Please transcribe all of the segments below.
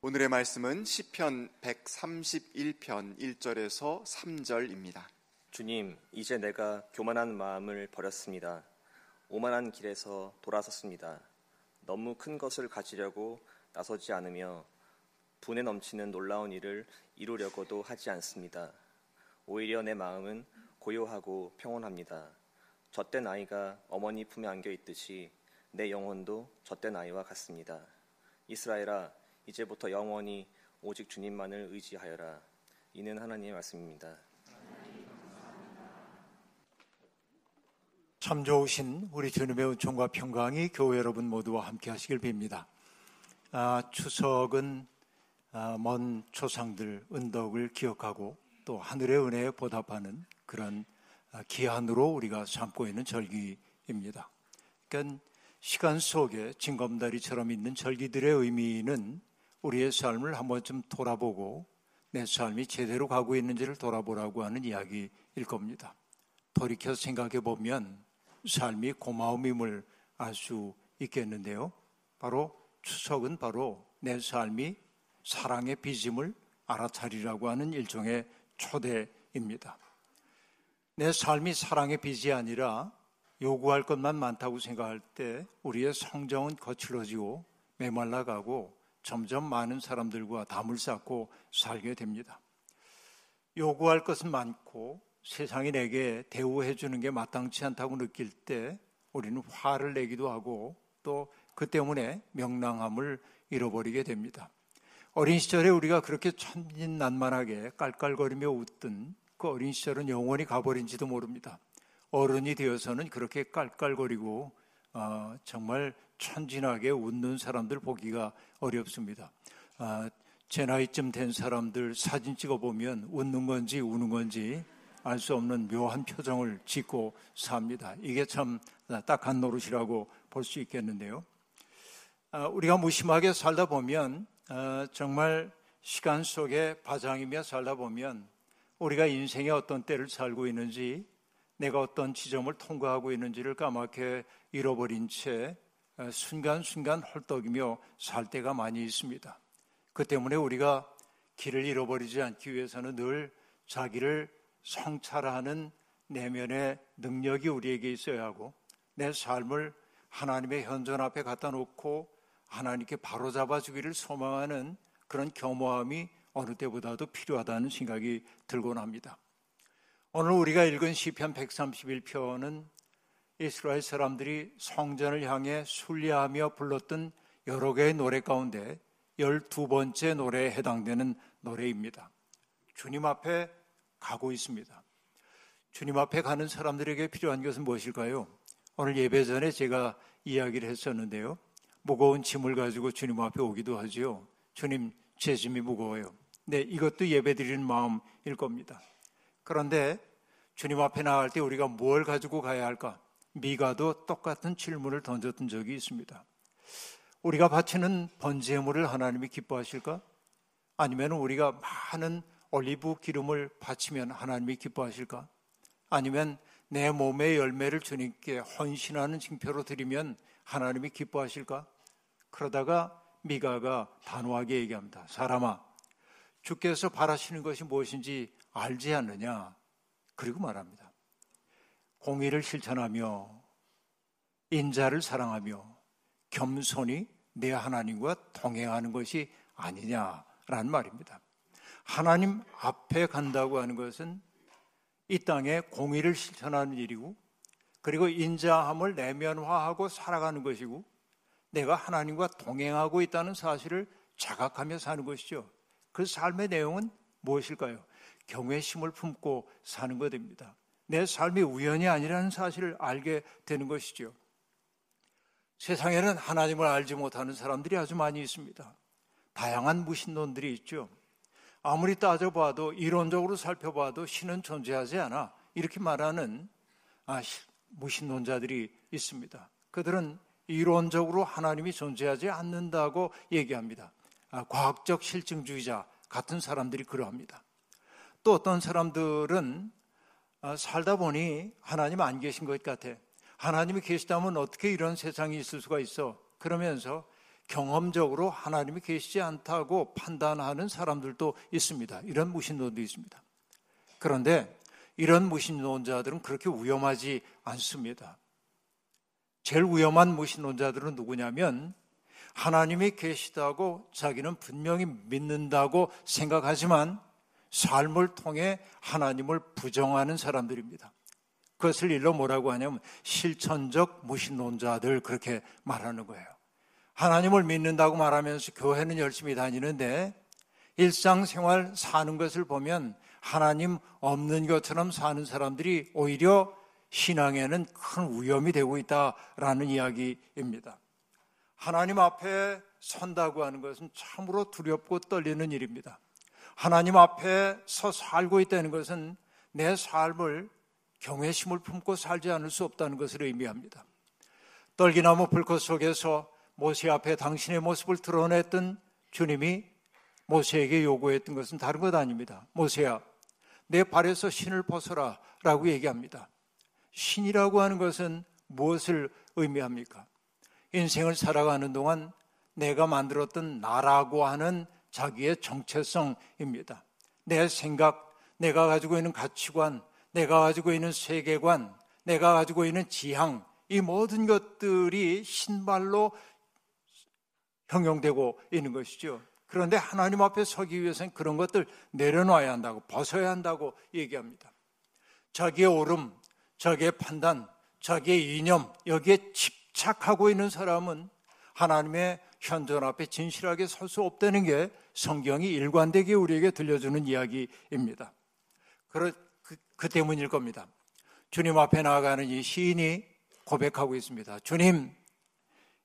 오늘의 말씀은 시편 131편 1절에서 3절입니다. 주님, 이제 내가 교만한 마음을 버렸습니다. 오만한 길에서 돌아섰습니다. 너무 큰 것을 가지려고 나서지 않으며 분에 넘치는 놀라운 일을 이루려고도 하지 않습니다. 오히려 내 마음은 고요하고 평온합니다. 젖된 아이가 어머니 품에 안겨 있듯이 내 영혼도 젖된 아이와 같습니다. 이스라엘아, 이제부터 영원히 오직 주님만을 의지하여라. 이는 하나님의 말씀입니다. 참 좋으신 우리 주님의 은총과 평강이 교회 여러분 모두와 함께 하시길 빕니다. 추석은 먼 초상들 은덕을 기억하고 또 하늘의 은혜에 보답하는 그런 기한으로 우리가 삼고 있는 절기입니다. 그러니까 시간 속에 징검다리처럼 있는 절기들의 의미는 우리의 삶을 한 번쯤 돌아보고 내 삶이 제대로 가고 있는지를 돌아보라고 하는 이야기일 겁니다. 돌이켜 생각해 보면 삶이 고마움임을 알 수 있겠는데요. 바로 추석은 바로 내 삶이 사랑의 빚임을 알아차리라고 하는 일종의 초대입니다. 내 삶이 사랑의 빚이 아니라 요구할 것만 많다고 생각할 때 우리의 성정은 거칠어지고 메말라가고 점점 많은 사람들과 담을 쌓고 살게 됩니다. 요구할 것은 많고 세상이 내게 대우해 주는 게 마땅치 않다고 느낄 때 우리는 화를 내기도 하고 또 그 때문에 명랑함을 잃어버리게 됩니다. 어린 시절에 우리가 그렇게 천진난만하게 깔깔거리며 웃던 그 어린 시절은 영원히 가버린지도 모릅니다. 어른이 되어서는 그렇게 깔깔거리고 정말 천진하게 웃는 사람들 보기가 어렵습니다. 제 나이쯤 된 사람들 사진 찍어보면 웃는 건지 우는 건지 알 수 없는 묘한 표정을 짓고 삽니다. 이게 참 딱한 노릇이라고 볼 수 있겠는데요. 우리가 무심하게 살다 보면 정말 시간 속에 바장이며 살다 보면 우리가 인생의 어떤 때를 살고 있는지 내가 어떤 지점을 통과하고 있는지를 까맣게 잃어버린 채 순간순간 헐떡이며 살 때가 많이 있습니다. 그 때문에 우리가 길을 잃어버리지 않기 위해서는 늘 자기를 성찰하는 내면의 능력이 우리에게 있어야 하고 내 삶을 하나님의 현존 앞에 갖다 놓고 하나님께 바로잡아 주기를 소망하는 그런 겸허함이 어느 때보다도 필요하다는 생각이 들곤 합니다. 오늘 우리가 읽은 시편 131편은 이스라엘 사람들이 성전을 향해 순례하며 불렀던 여러 개의 노래 가운데 12번째 노래에 해당되는 노래입니다. 주님 앞에 가고 있습니다. 주님 앞에 가는 사람들에게 필요한 것은 무엇일까요? 오늘 예배 전에 제가 이야기를 했었는데요. 무거운 짐을 가지고 주님 앞에 오기도 하지요. 주님, 제 짐이 무거워요. 네, 이것도 예배드리는 마음일 겁니다. 그런데 주님 앞에 나갈 때 우리가 뭘 가지고 가야 할까? 미가도 똑같은 질문을 던졌던 적이 있습니다. 우리가 바치는 번제물을 하나님이 기뻐하실까? 아니면 우리가 많은 올리브 기름을 바치면 하나님이 기뻐하실까? 아니면 내 몸의 열매를 주님께 헌신하는 징표로 드리면 하나님이 기뻐하실까? 그러다가 미가가 단호하게 얘기합니다. 사람아, 주께서 바라시는 것이 무엇인지 알지 않느냐? 그리고 말합니다. 공의를 실천하며 인자를 사랑하며 겸손히 내 하나님과 동행하는 것이 아니냐라는 말입니다. 하나님 앞에 간다고 하는 것은 이 땅에 공의를 실천하는 일이고 그리고 인자함을 내면화하고 살아가는 것이고 내가 하나님과 동행하고 있다는 사실을 자각하며 사는 것이죠. 그 삶의 내용은 무엇일까요? 경외심을 품고 사는 것입니다. 내 삶이 우연이 아니라는 사실을 알게 되는 것이죠. 세상에는 하나님을 알지 못하는 사람들이 아주 많이 있습니다. 다양한 무신론들이 있죠. 아무리 따져봐도 이론적으로 살펴봐도 신은 존재하지 않아 이렇게 말하는 무신론자들이 있습니다. 그들은 이론적으로 하나님이 존재하지 않는다고 얘기합니다. 과학적 실증주의자 같은 사람들이 그러합니다. 또 어떤 사람들은 살다 보니 하나님 안 계신 것 같아. 하나님이 계시다면 어떻게 이런 세상이 있을 수가 있어. 그러면서 경험적으로 하나님이 계시지 않다고 판단하는 사람들도 있습니다. 이런 무신론도 있습니다. 그런데 이런 무신론자들은 그렇게 위험하지 않습니다. 제일 위험한 무신론자들은 누구냐면 하나님이 계시다고 자기는 분명히 믿는다고 생각하지만 삶을 통해 하나님을 부정하는 사람들입니다. 그것을 일로 뭐라고 하냐면 실천적 무신론자들, 그렇게 말하는 거예요. 하나님을 믿는다고 말하면서 교회는 열심히 다니는데 일상생활 사는 것을 보면 하나님 없는 것처럼 사는 사람들이 오히려 신앙에는 큰 위험이 되고 있다라는 이야기입니다. 하나님 앞에 선다고 하는 것은 참으로 두렵고 떨리는 일입니다. 하나님 앞에 서 살고 있다는 것은 내 삶을 경외심을 품고 살지 않을 수 없다는 것을 의미합니다. 떨기나무 불꽃 속에서 모세 앞에 당신의 모습을 드러냈던 주님이 모세에게 요구했던 것은 다른 것 아닙니다. 모세야, 내 발에서 신을 벗어라 라고 얘기합니다. 신이라고 하는 것은 무엇을 의미합니까? 인생을 살아가는 동안 내가 만들었던 나라고 하는 자기의 정체성입니다. 내 생각, 내가 가지고 있는 가치관, 내가 가지고 있는 세계관, 내가 가지고 있는 지향, 이 모든 것들이 신발로 형용되고 있는 것이죠. 그런데 하나님 앞에 서기 위해서는 그런 것들 내려놔야 한다고, 벗어야 한다고 얘기합니다. 자기의 오름, 자기의 판단, 자기의 이념, 여기에 집착하고 있는 사람은 하나님의 현존 앞에 진실하게 설 수 없다는 게 성경이 일관되게 우리에게 들려주는 이야기입니다. 그 때문일 겁니다. 주님 앞에 나아가는 이 시인이 고백하고 있습니다. 주님,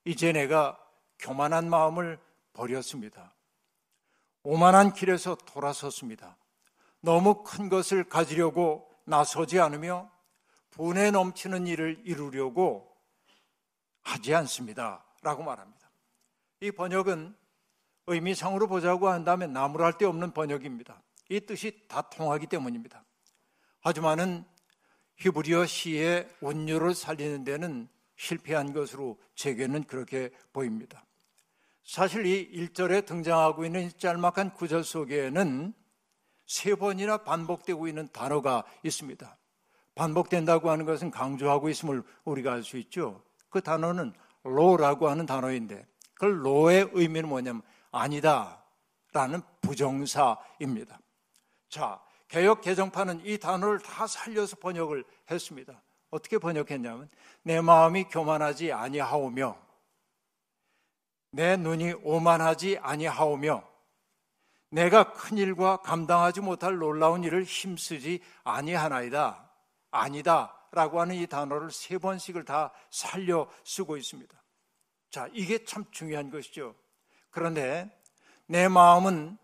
이제 내가 교만한 마음을 버렸습니다. 오만한 길에서 돌아섰습니다. 너무 큰 것을 가지려고 나서지 않으며 분에 넘치는 일을 이루려고 하지 않습니다 라고 말합니다. 이 번역은 의미상으로 보자고 한다면 나무랄 데 없는 번역입니다. 이 뜻이 다 통하기 때문입니다. 하지만은 히브리어 시의 운율을 살리는 데는 실패한 것으로 제게는 그렇게 보입니다. 사실 이 1절에 등장하고 있는 짤막한 구절 속에는 세 번이나 반복되고 있는 단어가 있습니다. 반복된다고 하는 것은 강조하고 있음을 우리가 알 수 있죠. 그 단어는 로라고 하는 단어인데 그 로의 의미는 뭐냐면 아니다 라는 부정사입니다. 자, 개역 개정판은 이 단어를 다 살려서 번역을 했습니다. 어떻게 번역했냐면 내 마음이 교만하지 아니하오며 내 눈이 오만하지 아니하오며 내가 큰 일과 감당하지 못할 놀라운 일을 힘쓰지 아니하나이다. 아니다 라고 하는 이 단어를 세 번씩을 다 살려 쓰고 있습니다. 자, 이게 참 중요한 것이죠. 그런데 내 마음이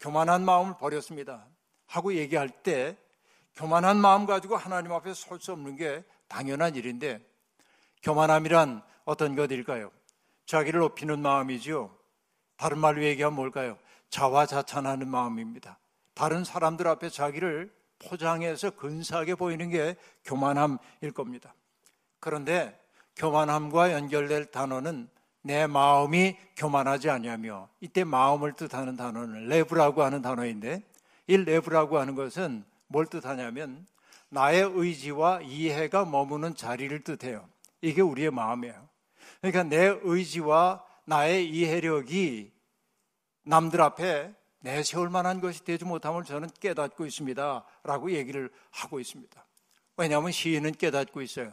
교만한 마음을 버렸습니다 하고 얘기할 때 교만한 마음 가지고 하나님 앞에 설 수 없는 게 당연한 일인데 교만함이란 어떤 것일까요? 자기를 높이는 마음이죠. 다른 말로 얘기하면 뭘까요? 자화자찬하는 마음입니다. 다른 사람들 앞에 자기를 포장해서 근사하게 보이는 게 교만함일 겁니다. 그런데 교만함과 연결될 단어는 내 마음이 교만하지 아니하며, 이때 마음을 뜻하는 단어는 레브라고 하는 단어인데 이 레브라고 하는 것은 뭘 뜻하냐면 나의 의지와 이해가 머무는 자리를 뜻해요. 이게 우리의 마음이에요. 그러니까 내 의지와 나의 이해력이 남들 앞에 내세울 만한 것이 되지 못함을 저는 깨닫고 있습니다 라고 얘기를 하고 있습니다. 왜냐하면 시인은 깨닫고 있어요.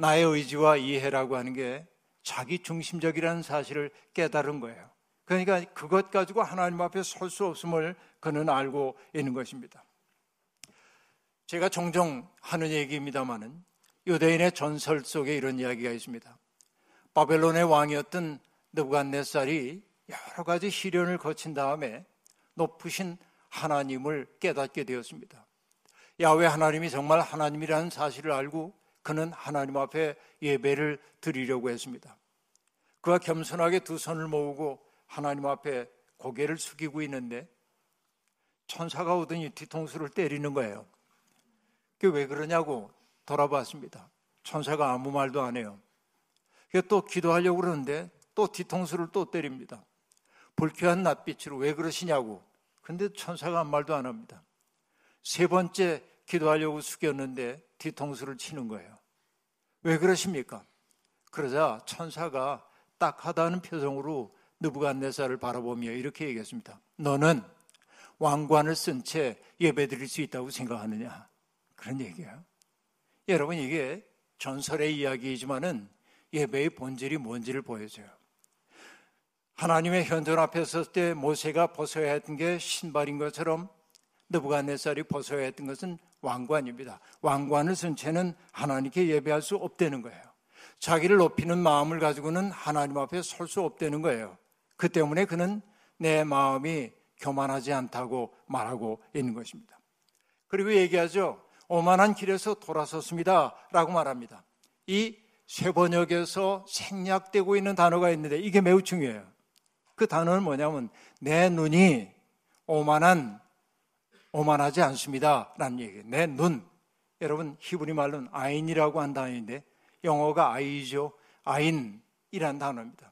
나의 의지와 이해라고 하는 게 자기 중심적이라는 사실을 깨달은 거예요. 그러니까 그것 가지고 하나님 앞에 설 수 없음을 그는 알고 있는 것입니다. 제가 종종 하는 얘기입니다마는 유대인의 전설 속에 이런 이야기가 있습니다. 바벨론의 왕이었던 느부갓네살이 여러 가지 시련을 거친 다음에 높으신 하나님을 깨닫게 되었습니다. 야훼 하나님이 정말 하나님이라는 사실을 알고 그는 하나님 앞에 예배를 드리려고 했습니다. 그가 겸손하게 두 손을 모으고 하나님 앞에 고개를 숙이고 있는데 천사가 오더니 뒤통수를 때리는 거예요. 그게 왜 그러냐고 돌아봤습니다. 천사가 아무 말도 안 해요. 또 기도하려고 그러는데 또 뒤통수를 또 때립니다. 불쾌한 낯빛으로 왜 그러시냐고. 근데 천사가 아무 말도 안 합니다. 세 번째 기도하려고 숙였는데 뒤통수를 치는 거예요. 왜 그러십니까? 그러자 천사가 딱하다는 표정으로 느부갓네살을 바라보며 이렇게 얘기했습니다. 너는 왕관을 쓴 채 예배드릴 수 있다고 생각하느냐? 그런 얘기예요. 여러분, 이게 전설의 이야기이지만은 예배의 본질이 뭔지를 보여줘요. 하나님의 현존 앞에 섰을 때 모세가 벗어야 했던 게 신발인 것처럼 느부갓네살이 벗어야 했던 것은 왕관입니다. 왕관을 쓴 채는 하나님께 예배할 수 없다는 거예요. 자기를 높이는 마음을 가지고는 하나님 앞에 설 수 없다는 거예요. 그 때문에 그는 내 마음이 교만하지 않다고 말하고 있는 것입니다. 그리고 얘기하죠. 오만한 길에서 돌아섰습니다 라고 말합니다. 이 세 번역에서 생략되고 있는 단어가 있는데 이게 매우 중요해요. 그 단어는 뭐냐면 내 눈이 오만하지 않습니다 라는 얘기예요. 내 눈, 여러분 히브리 말로는 아인이라고 한 단어인데 영어가 아이죠. 아인이란 단어입니다.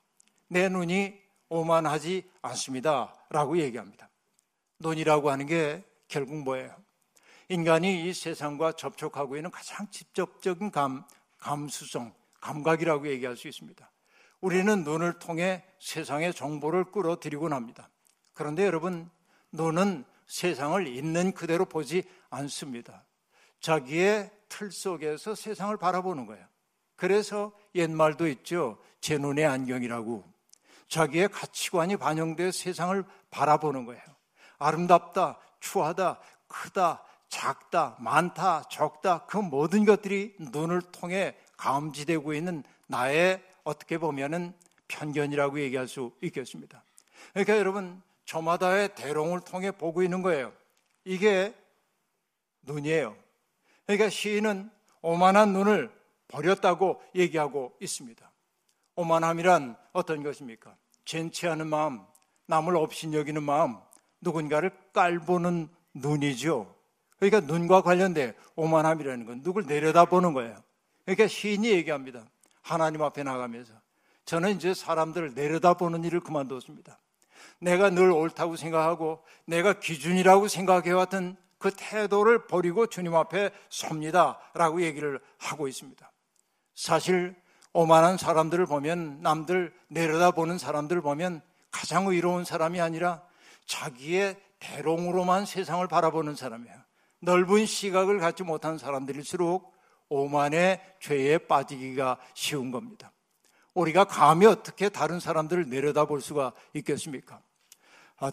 내 눈이 오만하지 않습니다 라고 얘기합니다. 눈이라고 하는 게 결국 뭐예요? 인간이 이 세상과 접촉하고 있는 가장 직접적인 감수성, 감각이라고 얘기할 수 있습니다. 우리는 눈을 통해 세상의 정보를 끌어들이곤 합니다. 그런데 여러분, 눈은 세상을 있는 그대로 보지 않습니다. 자기의 틀 속에서 세상을 바라보는 거예요. 그래서 옛말도 있죠. 제 눈의 안경이라고. 자기의 가치관이 반영돼 세상을 바라보는 거예요. 아름답다, 추하다, 크다, 작다, 많다, 적다, 그 모든 것들이 눈을 통해 감지되고 있는 나의 어떻게 보면은 편견이라고 얘기할 수 있겠습니다. 그러니까 여러분, 저마다의 대롱을 통해 보고 있는 거예요. 이게 눈이에요. 그러니까 시인은 오만한 눈을 버렸다고 얘기하고 있습니다. 오만함이란 어떤 것입니까? 젠치하는 마음, 남을 업신여기는 마음, 누군가를 깔보는 눈이죠. 그러니까 눈과 관련된 오만함이라는 건 누굴 내려다보는 거예요. 그러니까 시인이 얘기합니다. 하나님 앞에 나가면서 저는 이제 사람들을 내려다보는 일을 그만뒀습니다. 내가 늘 옳다고 생각하고 내가 기준이라고 생각해왔던 그 태도를 버리고 주님 앞에 섭니다 라고 얘기를 하고 있습니다. 사실 오만한 사람들을 보면, 남들 내려다보는 사람들을 보면 가장 의로운 사람이 아니라 자기의 대롱으로만 세상을 바라보는 사람이에요. 넓은 시각을 갖지 못한 사람들일수록 오만의 죄에 빠지기가 쉬운 겁니다. 우리가 감히 어떻게 다른 사람들을 내려다볼 수가 있겠습니까?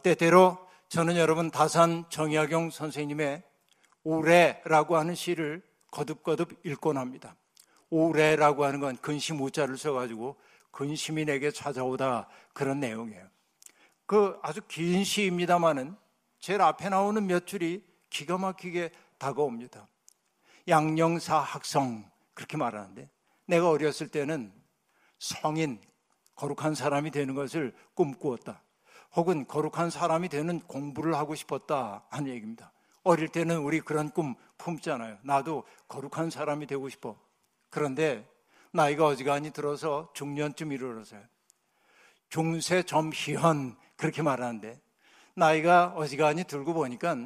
때때로 저는 여러분 다산 정약용 선생님의 오래라고 하는 시를 거듭거듭 읽곤 합니다. 오래라고 하는 건 근심 우자를 써가지고 근심이 내게 찾아오다 그런 내용이에요. 그 아주 긴 시입니다마는 제일 앞에 나오는 몇 줄이 기가 막히게 다가옵니다. 양령사 학성 그렇게 말하는데, 내가 어렸을 때는 성인, 거룩한 사람이 되는 것을 꿈꾸었다, 혹은 거룩한 사람이 되는 공부를 하고 싶었다 하는 얘기입니다. 어릴 때는 우리 그런 꿈 품잖아요. 나도 거룩한 사람이 되고 싶어. 그런데 나이가 어지간히 들어서 중년쯤 이르러서요, 중세 점희현 그렇게 말하는데, 나이가 어지간히 들고 보니까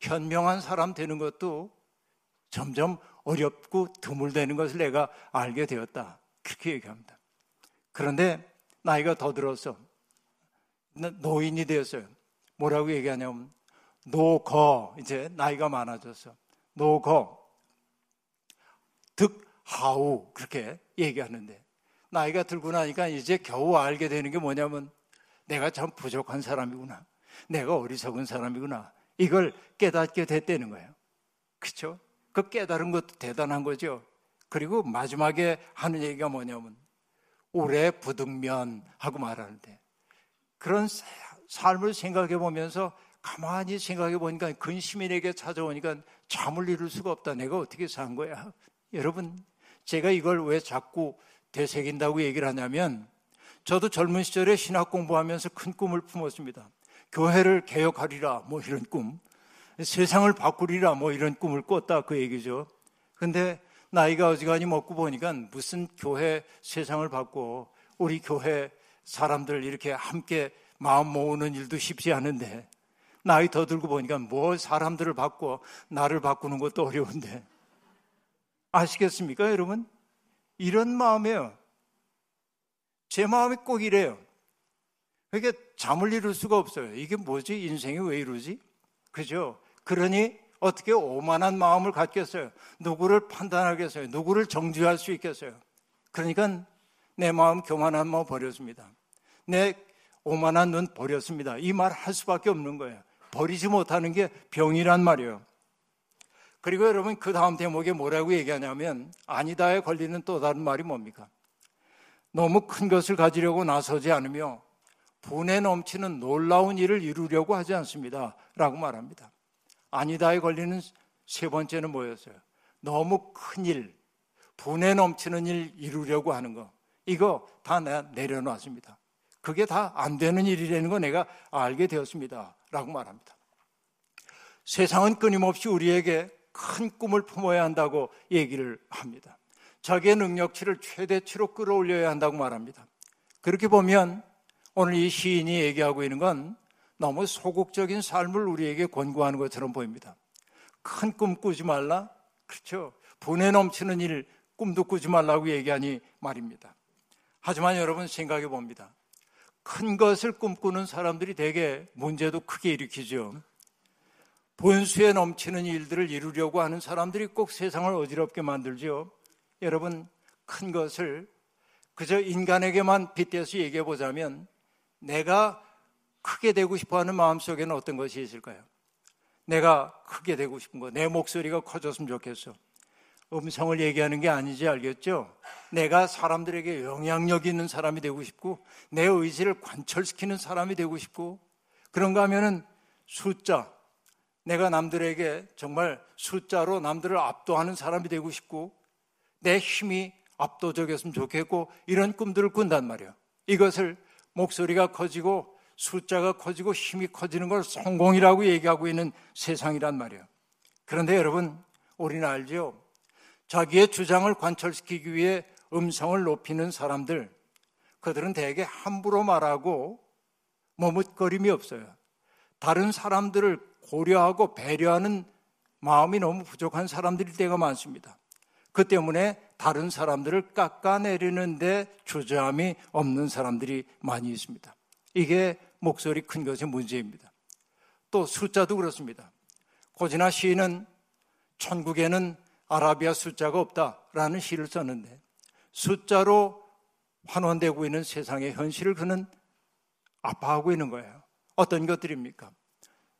현명한 사람 되는 것도 점점 어렵고 드물대는 것을 내가 알게 되었다 그렇게 얘기합니다. 그런데 나이가 더 들어서 노인이 되었어요. 뭐라고 얘기하냐면 노거, 이제 나이가 많아졌어. 노거 득하우 그렇게 얘기하는데, 나이가 들고 나니까 이제 겨우 알게 되는 게 뭐냐면 내가 참 부족한 사람이구나, 내가 어리석은 사람이구나, 이걸 깨닫게 됐다는 거예요. 그렇죠? 그 깨달은 것도 대단한 거죠. 그리고 마지막에 하는 얘기가 뭐냐면 오래 부득면 하고 말하는데, 그런 삶을 생각해 보면서 가만히 생각해 보니까 근심이 내게 찾아오니까 잠을 이룰 수가 없다. 내가 어떻게 산 거야? 여러분, 제가 이걸 왜 자꾸 되새긴다고 얘기를 하냐면, 저도 젊은 시절에 신학 공부하면서 큰 꿈을 품었습니다. 교회를 개혁하리라 뭐 이런 꿈, 세상을 바꾸리라 뭐 이런 꿈을 꿨다 그 얘기죠. 근데 나이가 어지간히 먹고 보니까 무슨 교회 세상을 바꿔, 우리 교회 사람들 이렇게 함께 마음 모으는 일도 쉽지 않은데, 나이 더 들고 보니까 뭐 사람들을 바꿔 나를 바꾸는 것도 어려운데, 아시겠습니까 여러분? 이런 마음이에요. 제 마음이 꼭 이래요. 그게 잠을 이룰 수가 없어요. 이게 뭐지? 인생이 왜 이러지? 그죠? 그러니 어떻게 오만한 마음을 갖겠어요? 누구를 판단하겠어요? 누구를 정죄할 수 있겠어요? 그러니까 내 마음, 교만한 마음 버렸습니다. 내 오만한 눈 버렸습니다. 이 말 할 수밖에 없는 거예요. 버리지 못하는 게 병이란 말이에요. 그리고 여러분 그 다음 대목에 뭐라고 얘기하냐면, 아니다에 걸리는 또 다른 말이 뭡니까? 너무 큰 것을 가지려고 나서지 않으며 분에 넘치는 놀라운 일을 이루려고 하지 않습니다 라고 말합니다. 아니다에 걸리는 세 번째는 뭐였어요? 너무 큰 일, 분에 넘치는 일 이루려고 하는 거, 이거 다 내려놨습니다. 그게 다 안 되는 일이라는 거 내가 알게 되었습니다 라고 말합니다. 세상은 끊임없이 우리에게 큰 꿈을 품어야 한다고 얘기를 합니다. 자기의 능력치를 최대치로 끌어올려야 한다고 말합니다. 그렇게 보면 오늘 이 시인이 얘기하고 있는 건 너무 소극적인 삶을 우리에게 권고하는 것처럼 보입니다. 큰 꿈 꾸지 말라, 그렇죠? 분에 넘치는 일 꿈도 꾸지 말라고 얘기하니 말입니다. 하지만 여러분 생각해 봅니다. 큰 것을 꿈꾸는 사람들이 되게 문제도 크게 일으키죠. 본수에 넘치는 일들을 이루려고 하는 사람들이 꼭 세상을 어지럽게 만들죠. 여러분 큰 것을 그저 인간에게만 빗대서 얘기해 보자면, 내가 크게 되고 싶어하는 마음속에는 어떤 것이 있을까요? 내가 크게 되고 싶은 거, 내 목소리가 커졌으면 좋겠어. 음성을 얘기하는 게 아니지, 알겠죠? 내가 사람들에게 영향력이 있는 사람이 되고 싶고, 내 의지를 관철시키는 사람이 되고 싶고, 그런가 하면은 숫자, 내가 남들에게 정말 숫자로 남들을 압도하는 사람이 되고 싶고, 내 힘이 압도적이었으면 좋겠고, 이런 꿈들을 꾼단 말이에요. 이것을 목소리가 커지고 숫자가 커지고 힘이 커지는 걸 성공이라고 얘기하고 있는 세상이란 말이에요. 그런데 여러분 우리는 알죠? 자기의 주장을 관철시키기 위해 음성을 높이는 사람들, 그들은 대개 함부로 말하고 머뭇거림이 없어요. 다른 사람들을 고려하고 배려하는 마음이 너무 부족한 사람들일 때가 많습니다. 그 때문에 다른 사람들을 깎아내리는데 주저함이 없는 사람들이 많이 있습니다. 이게 목소리 큰 것의 문제입니다. 또 숫자도 그렇습니다. 고진아 시인은 천국에는 아라비아 숫자가 없다라는 시를 썼는데, 숫자로 환원되고 있는 세상의 현실을 그는 아파하고 있는 거예요. 어떤 것들입니까?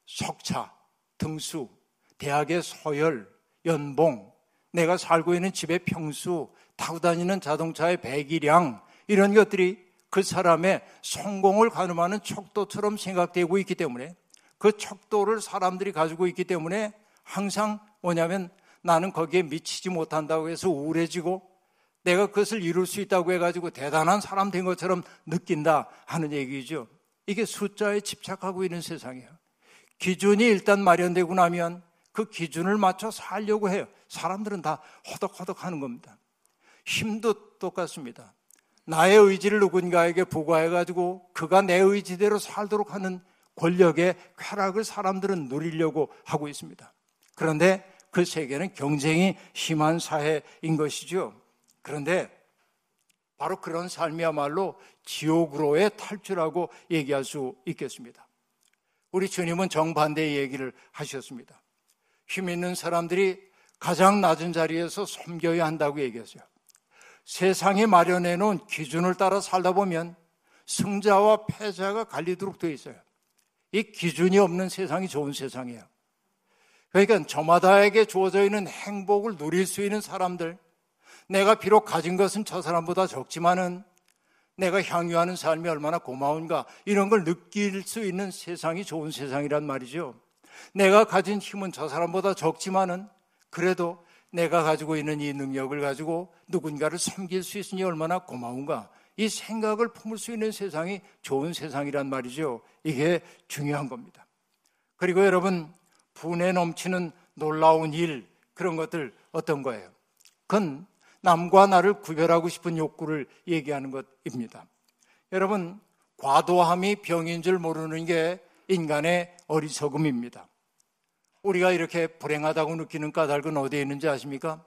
석차, 등수, 대학의 서열, 연봉, 내가 살고 있는 집의 평수, 타고 다니는 자동차의 배기량, 이런 것들이 그 사람의 성공을 가늠하는 척도처럼 생각되고 있기 때문에, 그 척도를 사람들이 가지고 있기 때문에 항상 뭐냐면, 나는 거기에 미치지 못한다고 해서 우울해지고, 내가 그것을 이룰 수 있다고 해가지고 대단한 사람 된 것처럼 느낀다 하는 얘기죠. 이게 숫자에 집착하고 있는 세상이에요. 기준이 일단 마련되고 나면 그 기준을 맞춰 살려고 해요. 사람들은 다 허덕허덕 하는 겁니다. 힘도 똑같습니다. 나의 의지를 누군가에게 부과해가지고 그가 내 의지대로 살도록 하는 권력의 쾌락을 사람들은 누리려고 하고 있습니다. 그런데 그 세계는 경쟁이 심한 사회인 것이죠. 그런데 바로 그런 삶이야말로 지옥으로의 탈출이라고 얘기할 수 있겠습니다. 우리 주님은 정반대의 얘기를 하셨습니다. 힘 있는 사람들이 가장 낮은 자리에서 섬겨야 한다고 얘기했어요. 세상이 마련해 놓은 기준을 따라 살다 보면 승자와 패자가 갈리도록 되어 있어요. 이 기준이 없는 세상이 좋은 세상이에요. 그러니까 저마다에게 주어져 있는 행복을 누릴 수 있는 사람들, 내가 비록 가진 것은 저 사람보다 적지만은 내가 향유하는 삶이 얼마나 고마운가, 이런 걸 느낄 수 있는 세상이 좋은 세상이란 말이죠. 내가 가진 힘은 저 사람보다 적지만은 그래도 내가 가지고 있는 이 능력을 가지고 누군가를 섬길 수 있으니 얼마나 고마운가, 이 생각을 품을 수 있는 세상이 좋은 세상이란 말이죠. 이게 중요한 겁니다. 그리고 여러분 분에 넘치는 놀라운 일, 그런 것들 어떤 거예요? 그건 남과 나를 구별하고 싶은 욕구를 얘기하는 것입니다. 여러분, 과도함이 병인 줄 모르는 게 인간의 어리석음입니다. 우리가 이렇게 불행하다고 느끼는 까닭은 어디에 있는지 아십니까?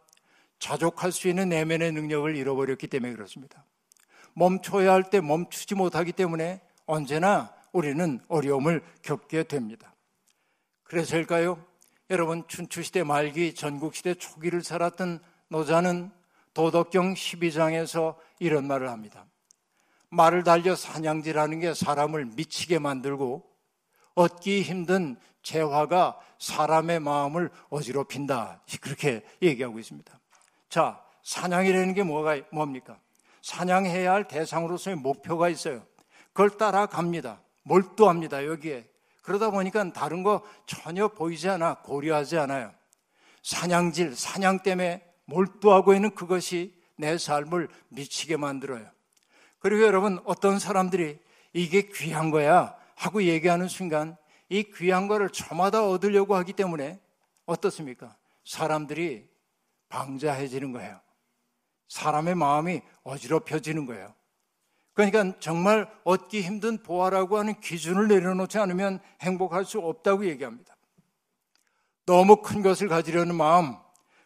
자족할 수 있는 내면의 능력을 잃어버렸기 때문에 그렇습니다. 멈춰야 할 때 멈추지 못하기 때문에 언제나 우리는 어려움을 겪게 됩니다. 그래서일까요? 여러분, 춘추시대 말기 전국시대 초기를 살았던 노자는 도덕경 12장에서 이런 말을 합니다. 말을 달려 사냥질하는 게 사람을 미치게 만들고 얻기 힘든 재화가 사람의 마음을 어지럽힌다, 그렇게 얘기하고 있습니다. 자, 사냥이라는 게 뭡니까? 사냥해야 할 대상으로서의 목표가 있어요. 그걸 따라갑니다. 몰두합니다, 여기에. 그러다 보니까 다른 거 전혀 보이지 않아, 고려하지 않아요. 사냥질, 사냥 때문에 몰두하고 있는 그것이 내 삶을 미치게 만들어요. 그리고 여러분, 어떤 사람들이 이게 귀한 거야 하고 얘기하는 순간 이 귀한 거를 저마다 얻으려고 하기 때문에 어떻습니까? 사람들이 방자해지는 거예요. 사람의 마음이 어지럽혀지는 거예요. 그러니까 정말 얻기 힘든 보화라고 하는 기준을 내려놓지 않으면 행복할 수 없다고 얘기합니다. 너무 큰 것을 가지려는 마음,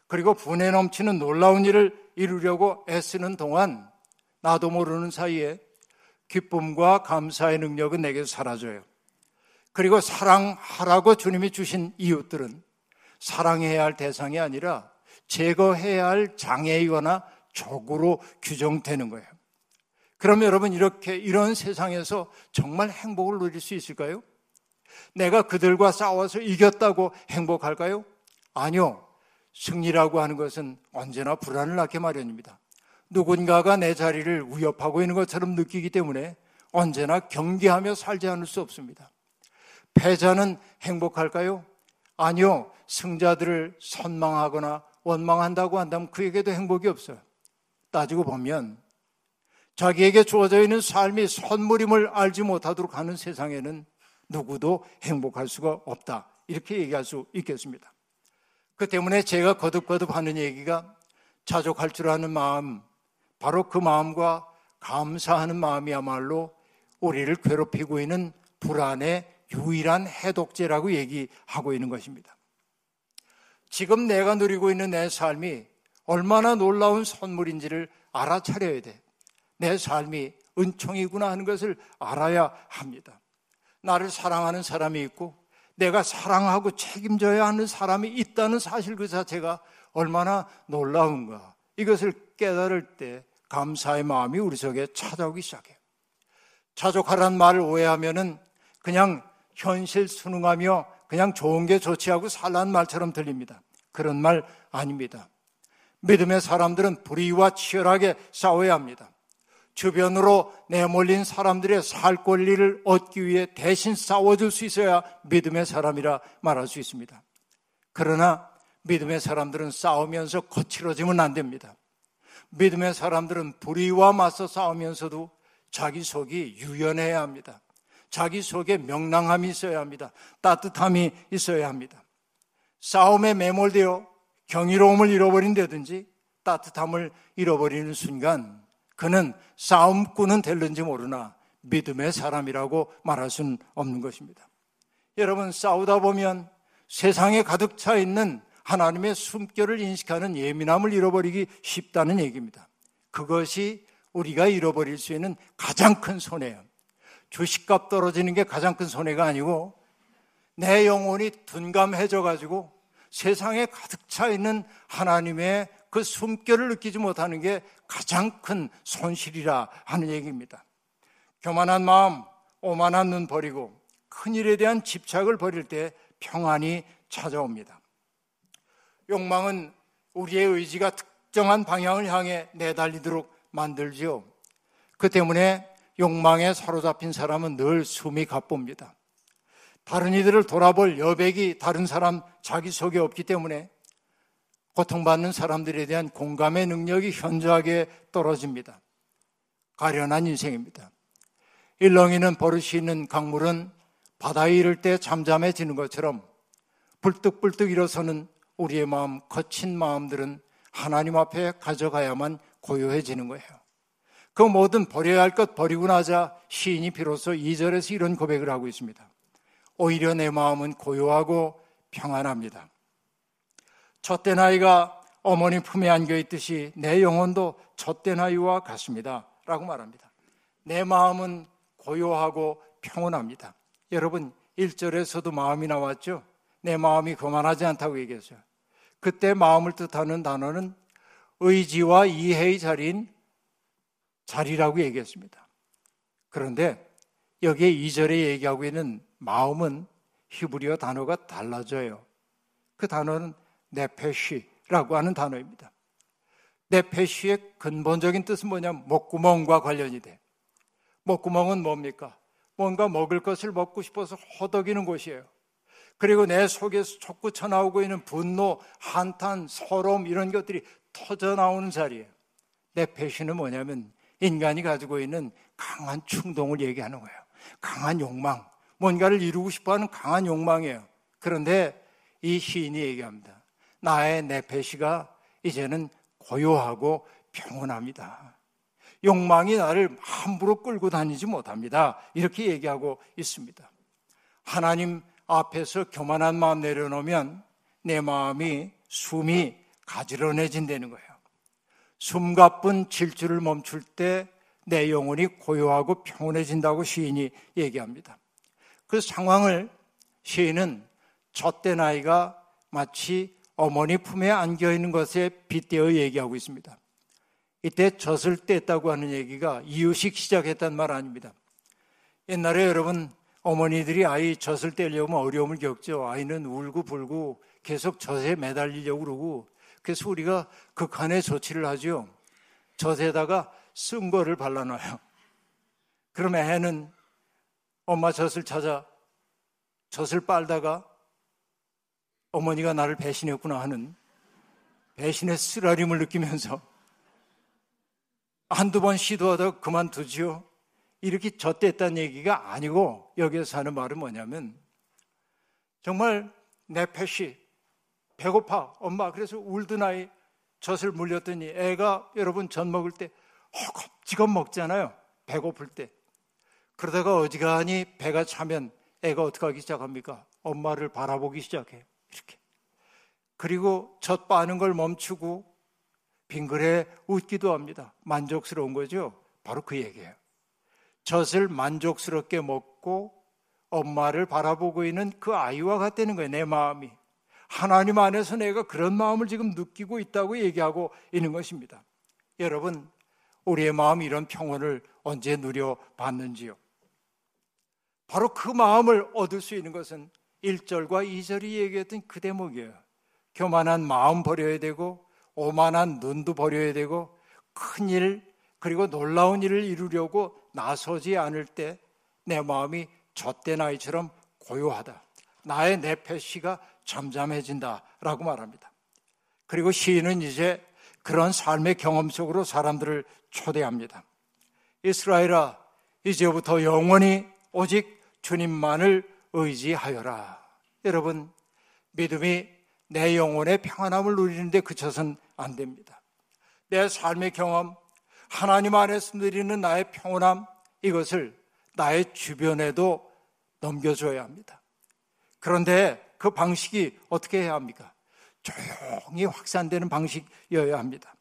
그리고 분에 넘치는 놀라운 일을 이루려고 애쓰는 동안 나도 모르는 사이에 기쁨과 감사의 능력은 내게서 사라져요. 그리고 사랑하라고 주님이 주신 이웃들은 사랑해야 할 대상이 아니라 제거해야 할 장애이거나 적으로 규정되는 거예요. 그럼 여러분, 이런 세상에서 정말 행복을 누릴 수 있을까요? 내가 그들과 싸워서 이겼다고 행복할까요? 아니요. 승리라고 하는 것은 언제나 불안을 낳게 마련입니다. 누군가가 내 자리를 위협하고 있는 것처럼 느끼기 때문에 언제나 경계하며 살지 않을 수 없습니다. 패자는 행복할까요? 아니요. 승자들을 선망하거나 원망한다고 한다면 그에게도 행복이 없어요. 따지고 보면 자기에게 주어져 있는 삶이 선물임을 알지 못하도록 하는 세상에는 누구도 행복할 수가 없다, 이렇게 얘기할 수 있겠습니다. 그 때문에 제가 거듭거듭 하는 얘기가 자족할 줄 아는 마음, 바로 그 마음과 감사하는 마음이야말로 우리를 괴롭히고 있는 불안의 유일한 해독제라고 얘기하고 있는 것입니다. 지금 내가 누리고 있는 내 삶이 얼마나 놀라운 선물인지를 알아차려야 돼. 내 삶이 은총이구나 하는 것을 알아야 합니다. 나를 사랑하는 사람이 있고 내가 사랑하고 책임져야 하는 사람이 있다는 사실 그 자체가 얼마나 놀라운가, 이것을 깨달을 때 감사의 마음이 우리 속에 찾아오기 시작해요. 자족하라는 말을 오해하면은 그냥 현실 순응하며 그냥 좋은 게 좋지 하고 살라는 말처럼 들립니다. 그런 말 아닙니다. 믿음의 사람들은 불의와 치열하게 싸워야 합니다. 주변으로 내몰린 사람들의 살 권리를 얻기 위해 대신 싸워줄 수 있어야 믿음의 사람이라 말할 수 있습니다. 그러나 믿음의 사람들은 싸우면서 거칠어지면 안 됩니다. 믿음의 사람들은 불의와 맞서 싸우면서도 자기 속이 유연해야 합니다. 자기 속에 명랑함이 있어야 합니다. 따뜻함이 있어야 합니다. 싸움에 매몰되어 경이로움을 잃어버린다든지 따뜻함을 잃어버리는 순간 그는 싸움꾼은 될는지 모르나 믿음의 사람이라고 말할 수는 없는 것입니다. 여러분, 싸우다 보면 세상에 가득 차 있는 하나님의 숨결을 인식하는 예민함을 잃어버리기 쉽다는 얘기입니다. 그것이 우리가 잃어버릴 수 있는 가장 큰 손해예요. 주식값 떨어지는 게 가장 큰 손해가 아니고 내 영혼이 둔감해져가지고 세상에 가득 차 있는 하나님의 그 숨결을 느끼지 못하는 게 가장 큰 손실이라 하는 얘기입니다. 교만한 마음, 오만한 눈 버리고 큰 일에 대한 집착을 버릴 때 평안이 찾아옵니다. 욕망은 우리의 의지가 특정한 방향을 향해 내달리도록 만들지요. 그 때문에 욕망에 사로잡힌 사람은 늘 숨이 가쁩니다. 다른 이들을 돌아볼 여백이 다른 사람 자기 속에 없기 때문에 고통받는 사람들에 대한 공감의 능력이 현저하게 떨어집니다. 가련한 인생입니다. 일렁이는 버릇이 있는 강물은 바다에 이를 때 잠잠해지는 것처럼 불뚝불뚝 일어서는 우리의 마음, 거친 마음들은 하나님 앞에 가져가야만 고요해지는 거예요. 그 뭐든 버려야 할 것 버리고 나자 시인이 비로소 2절에서 이런 고백을 하고 있습니다. 오히려 내 마음은 고요하고 평안합니다. 젖된 아이가 어머니 품에 안겨 있듯이 내 영혼도 젖된 아이와 같습니다 라고 말합니다. 내 마음은 고요하고 평온합니다. 여러분 1절에서도 마음이 나왔죠? 내 마음이 거만하지 않다고 얘기했어요. 그때 마음을 뜻하는 단어는 의지와 이해의 자리인 자리라고 얘기했습니다. 그런데 여기에 2절에 얘기하고 있는 마음은 히브리어 단어가 달라져요. 그 단어는 네페시라고 하는 단어입니다. 네페시의 근본적인 뜻은 뭐냐면 목구멍과 관련이 돼. 목구멍은 뭡니까? 뭔가 먹을 것을 먹고 싶어서 허덕이는 곳이에요. 그리고 내 속에서 솟구쳐 나오고 있는 분노, 한탄, 서러움 이런 것들이 터져 나오는 자리예요. 네페시는 뭐냐면 인간이 가지고 있는 강한 충동을 얘기하는 거예요. 강한 욕망, 뭔가를 이루고 싶어하는 강한 욕망이에요. 그런데 이 시인이 얘기합니다. 나의 네페시가 이제는 고요하고 평온합니다. 욕망이 나를 함부로 끌고 다니지 못합니다. 이렇게 얘기하고 있습니다. 하나님 앞에서 교만한 마음 내려놓으면 내 마음이 숨이 가지런해진다는 거예요. 숨가쁜 질주를 멈출 때 내 영혼이 고요하고 평온해진다고 시인이 얘기합니다. 그 상황을 시인은 젖된 아이가 마치 어머니 품에 안겨있는 것에 빗대어 얘기하고 있습니다. 이때 젖을 뗐다고 하는 얘기가 이유식 시작했다는 말 아닙니다. 옛날에 여러분 어머니들이 아이 젖을 떼려면 어려움을 겪죠. 아이는 울고 불고 계속 젖에 매달리려고 그러고 그래서 우리가 극한의 조치를 하죠. 젖에다가 쓴 거를 발라놔요. 그러면 애는 엄마 젖을 찾아 젖을 빨다가 어머니가 나를 배신했구나 하는 배신의 쓰라림을 느끼면서 한두 번 시도하다가 그만두지요. 이렇게 젖댔다는 얘기가 아니고 여기에서 하는 말은 뭐냐면 정말 네페시 배고파 엄마 그래서 울던 아이 젖을 물렸더니 애가 여러분 젖 먹을 때 허겁지겁 먹잖아요. 배고플 때. 그러다가 어지간히 배가 차면 애가 어떻게 하기 시작합니까? 엄마를 바라보기 시작해요. 이렇게. 그리고 젖 빠는 걸 멈추고 빙그레 웃기도 합니다. 만족스러운 거죠. 바로 그 얘기예요. 젖을 만족스럽게 먹고 엄마를 바라보고 있는 그 아이와 같다는 거예요. 내 마음이. 하나님 안에서 내가 그런 마음을 지금 느끼고 있다고 얘기하고 있는 것입니다. 여러분, 우리의 마음이 이런 평온을 언제 누려봤는지요? 바로 그 마음을 얻을 수 있는 것은 1절과 2절이 얘기했던 그 대목이에요. 교만한 마음 버려야 되고 오만한 눈도 버려야 되고 큰일 그리고 놀라운 일을 이루려고 나서지 않을 때 내 마음이 젖된 아이처럼 고요하다. 나의 네페시가 잠잠해진다라고 말합니다. 그리고 시인은 이제 그런 삶의 경험 속으로 사람들을 초대합니다. 이스라엘아, 이제부터 영원히 오직 주님만을 의지하여라. 여러분, 믿음이 내 영혼의 평안함을 누리는데 그쳐서는 안 됩니다. 내 삶의 경험, 하나님 안에서 누리는 나의 평온함, 이것을 나의 주변에도 넘겨줘야 합니다. 그런데 그 방식이 어떻게 해야 합니까? 조용히 확산되는 방식이어야 합니다.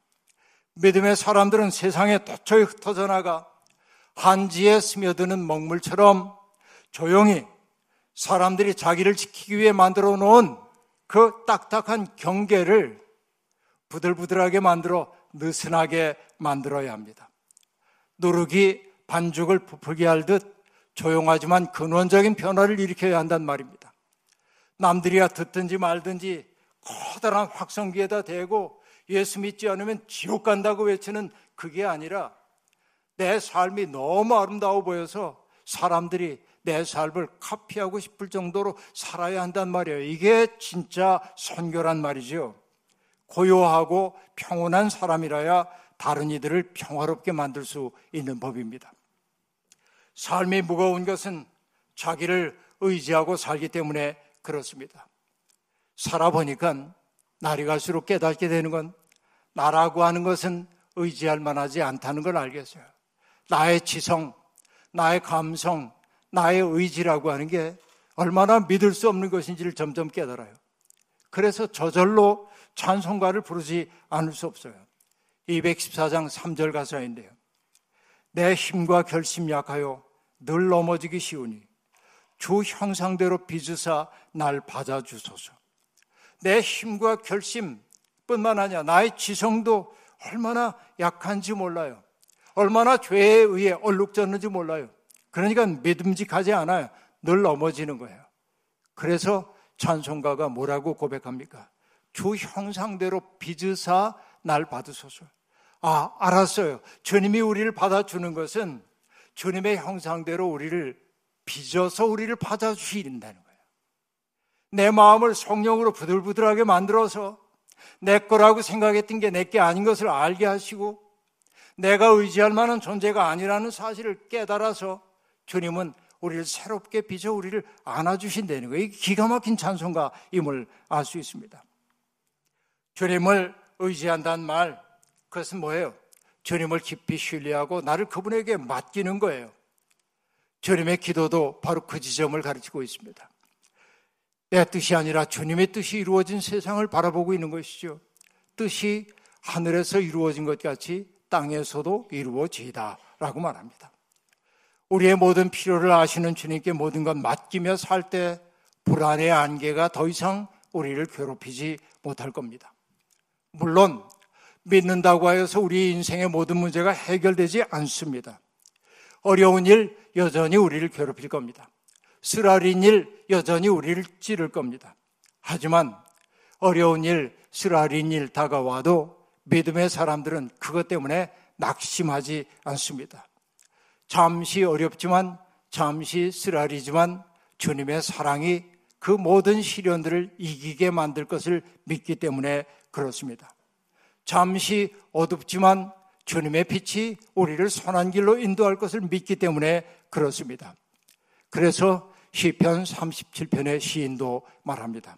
믿음의 사람들은 세상에 도처에 흩어져 나가 한지에 스며드는 먹물처럼 조용히 사람들이 자기를 지키기 위해 만들어 놓은 그 딱딱한 경계를 부들부들하게 만들어 느슨하게 만들어야 합니다. 누룩이 반죽을 부풀게 할 듯 조용하지만 근원적인 변화를 일으켜야 한단 말입니다. 남들이야 듣든지 말든지 커다란 확성기에다 대고 예수 믿지 않으면 지옥 간다고 외치는 그게 아니라 내 삶이 너무 아름다워 보여서 사람들이 내 삶을 카피하고 싶을 정도로 살아야 한단 말이에요. 이게 진짜 선교란 말이죠. 고요하고 평온한 사람이라야 다른 이들을 평화롭게 만들 수 있는 법입니다. 삶이 무거운 것은 자기를 의지하고 살기 때문에 그렇습니다. 살아보니까 날이 갈수록 깨닫게 되는 건 나라고 하는 것은 의지할 만하지 않다는 걸 알겠어요. 나의 지성, 나의 감성, 나의 의지라고 하는 게 얼마나 믿을 수 없는 것인지를 점점 깨달아요. 그래서 저절로 찬송가를 부르지 않을 수 없어요. 214장 3절 가사인데요. 내 힘과 결심 약하여 늘 넘어지기 쉬우니 주 형상대로 빚으사 날 받아주소서. 내 힘과 결심뿐만 아니라 나의 지성도 얼마나 약한지 몰라요. 얼마나 죄에 의해 얼룩졌는지 몰라요. 그러니까 믿음직하지 않아요. 늘 넘어지는 거예요. 그래서 찬송가가 뭐라고 고백합니까? 주 형상대로 빚으사 날 받으소서. 아, 알았어요. 주님이 우리를 받아주는 것은 주님의 형상대로 우리를 빚어서 우리를 받아주신다는 거예요. 내 마음을 성령으로 부들부들하게 만들어서 내 거라고 생각했던 게 내게 아닌 것을 알게 하시고 내가 의지할 만한 존재가 아니라는 사실을 깨달아서 주님은 우리를 새롭게 빚어 우리를 안아주신다는 거예요. 기가 막힌 찬송가임을 알 수 있습니다. 주님을 의지한다는 말, 그것은 뭐예요? 주님을 깊이 신뢰하고 나를 그분에게 맡기는 거예요. 주님의 기도도 바로 그 지점을 가르치고 있습니다. 내 뜻이 아니라 주님의 뜻이 이루어진 세상을 바라보고 있는 것이죠. 뜻이 하늘에서 이루어진 것 같이 땅에서도 이루어지다 라고 말합니다. 우리의 모든 필요를 아시는 주님께 모든 것 맡기며 살 때 불안의 안개가 더 이상 우리를 괴롭히지 못할 겁니다. 물론 믿는다고 하여서 우리의 인생의 모든 문제가 해결되지 않습니다. 어려운 일 여전히 우리를 괴롭힐 겁니다. 쓰라린 일 여전히 우리를 찌를 겁니다. 하지만 어려운 일, 쓰라린 일 다가와도 믿음의 사람들은 그것 때문에 낙심하지 않습니다. 잠시 어렵지만 잠시 쓰라리지만 주님의 사랑이 그 모든 시련들을 이기게 만들 것을 믿기 때문에 그렇습니다. 잠시 어둡지만 주님의 빛이 우리를 선한 길로 인도할 것을 믿기 때문에 그렇습니다. 그래서 시편 37편의 시인도 말합니다.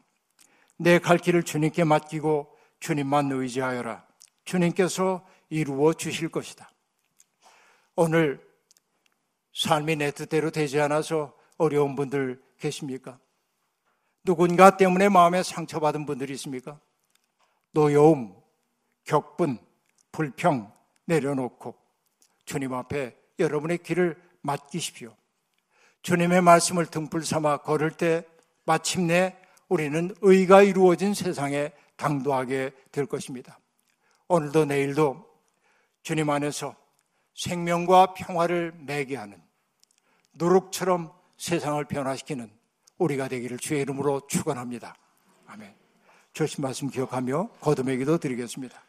내 갈 길을 주님께 맡기고 주님만 의지하여라. 주님께서 이루어 주실 것이다. 오늘 삶이 내 뜻대로 되지 않아서 어려운 분들 계십니까? 누군가 때문에 마음에 상처받은 분들이 있습니까? 노여움, 격분, 불평 내려놓고 주님 앞에 여러분의 길을 맡기십시오. 주님의 말씀을 등불 삼아 걸을 때 마침내 우리는 의가 이루어진 세상에 당도하게 될 것입니다. 오늘도 내일도 주님 안에서 생명과 평화를 매개하는 누룩처럼 세상을 변화시키는 우리가 되기를 주의 이름으로 축원합니다. 아멘. 주신 말씀 기억하며 거듭의 기도 드리겠습니다.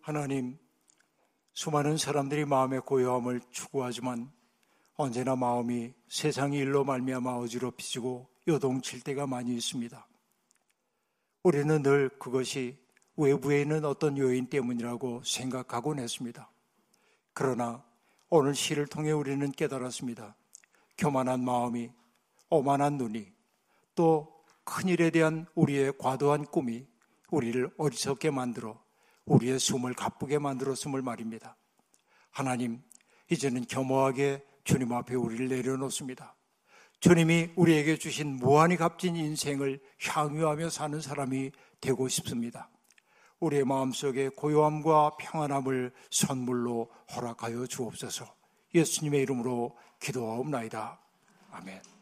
하나님, 수많은 사람들이 마음의 고요함을 추구하지만 언제나 마음이 세상의 일로 말미암아 어지럽히고 요동칠 때가 많이 있습니다. 우리는 늘 그것이 외부에 있는 어떤 요인 때문이라고 생각하곤 했습니다. 그러나 오늘 시를 통해 우리는 깨달았습니다. 교만한 마음이, 오만한 눈이, 또 큰일에 대한 우리의 과도한 꿈이 우리를 어리석게 만들어 우리의 숨을 가쁘게 만들었음을 말입니다. 하나님, 이제는 겸허하게 주님 앞에 우리를 내려놓습니다. 주님이 우리에게 주신 무한히 값진 인생을 향유하며 사는 사람이 되고 싶습니다. 우리의 마음속에 고요함과 평안함을 선물로 허락하여 주옵소서. 예수님의 이름으로 기도하옵나이다. 아멘.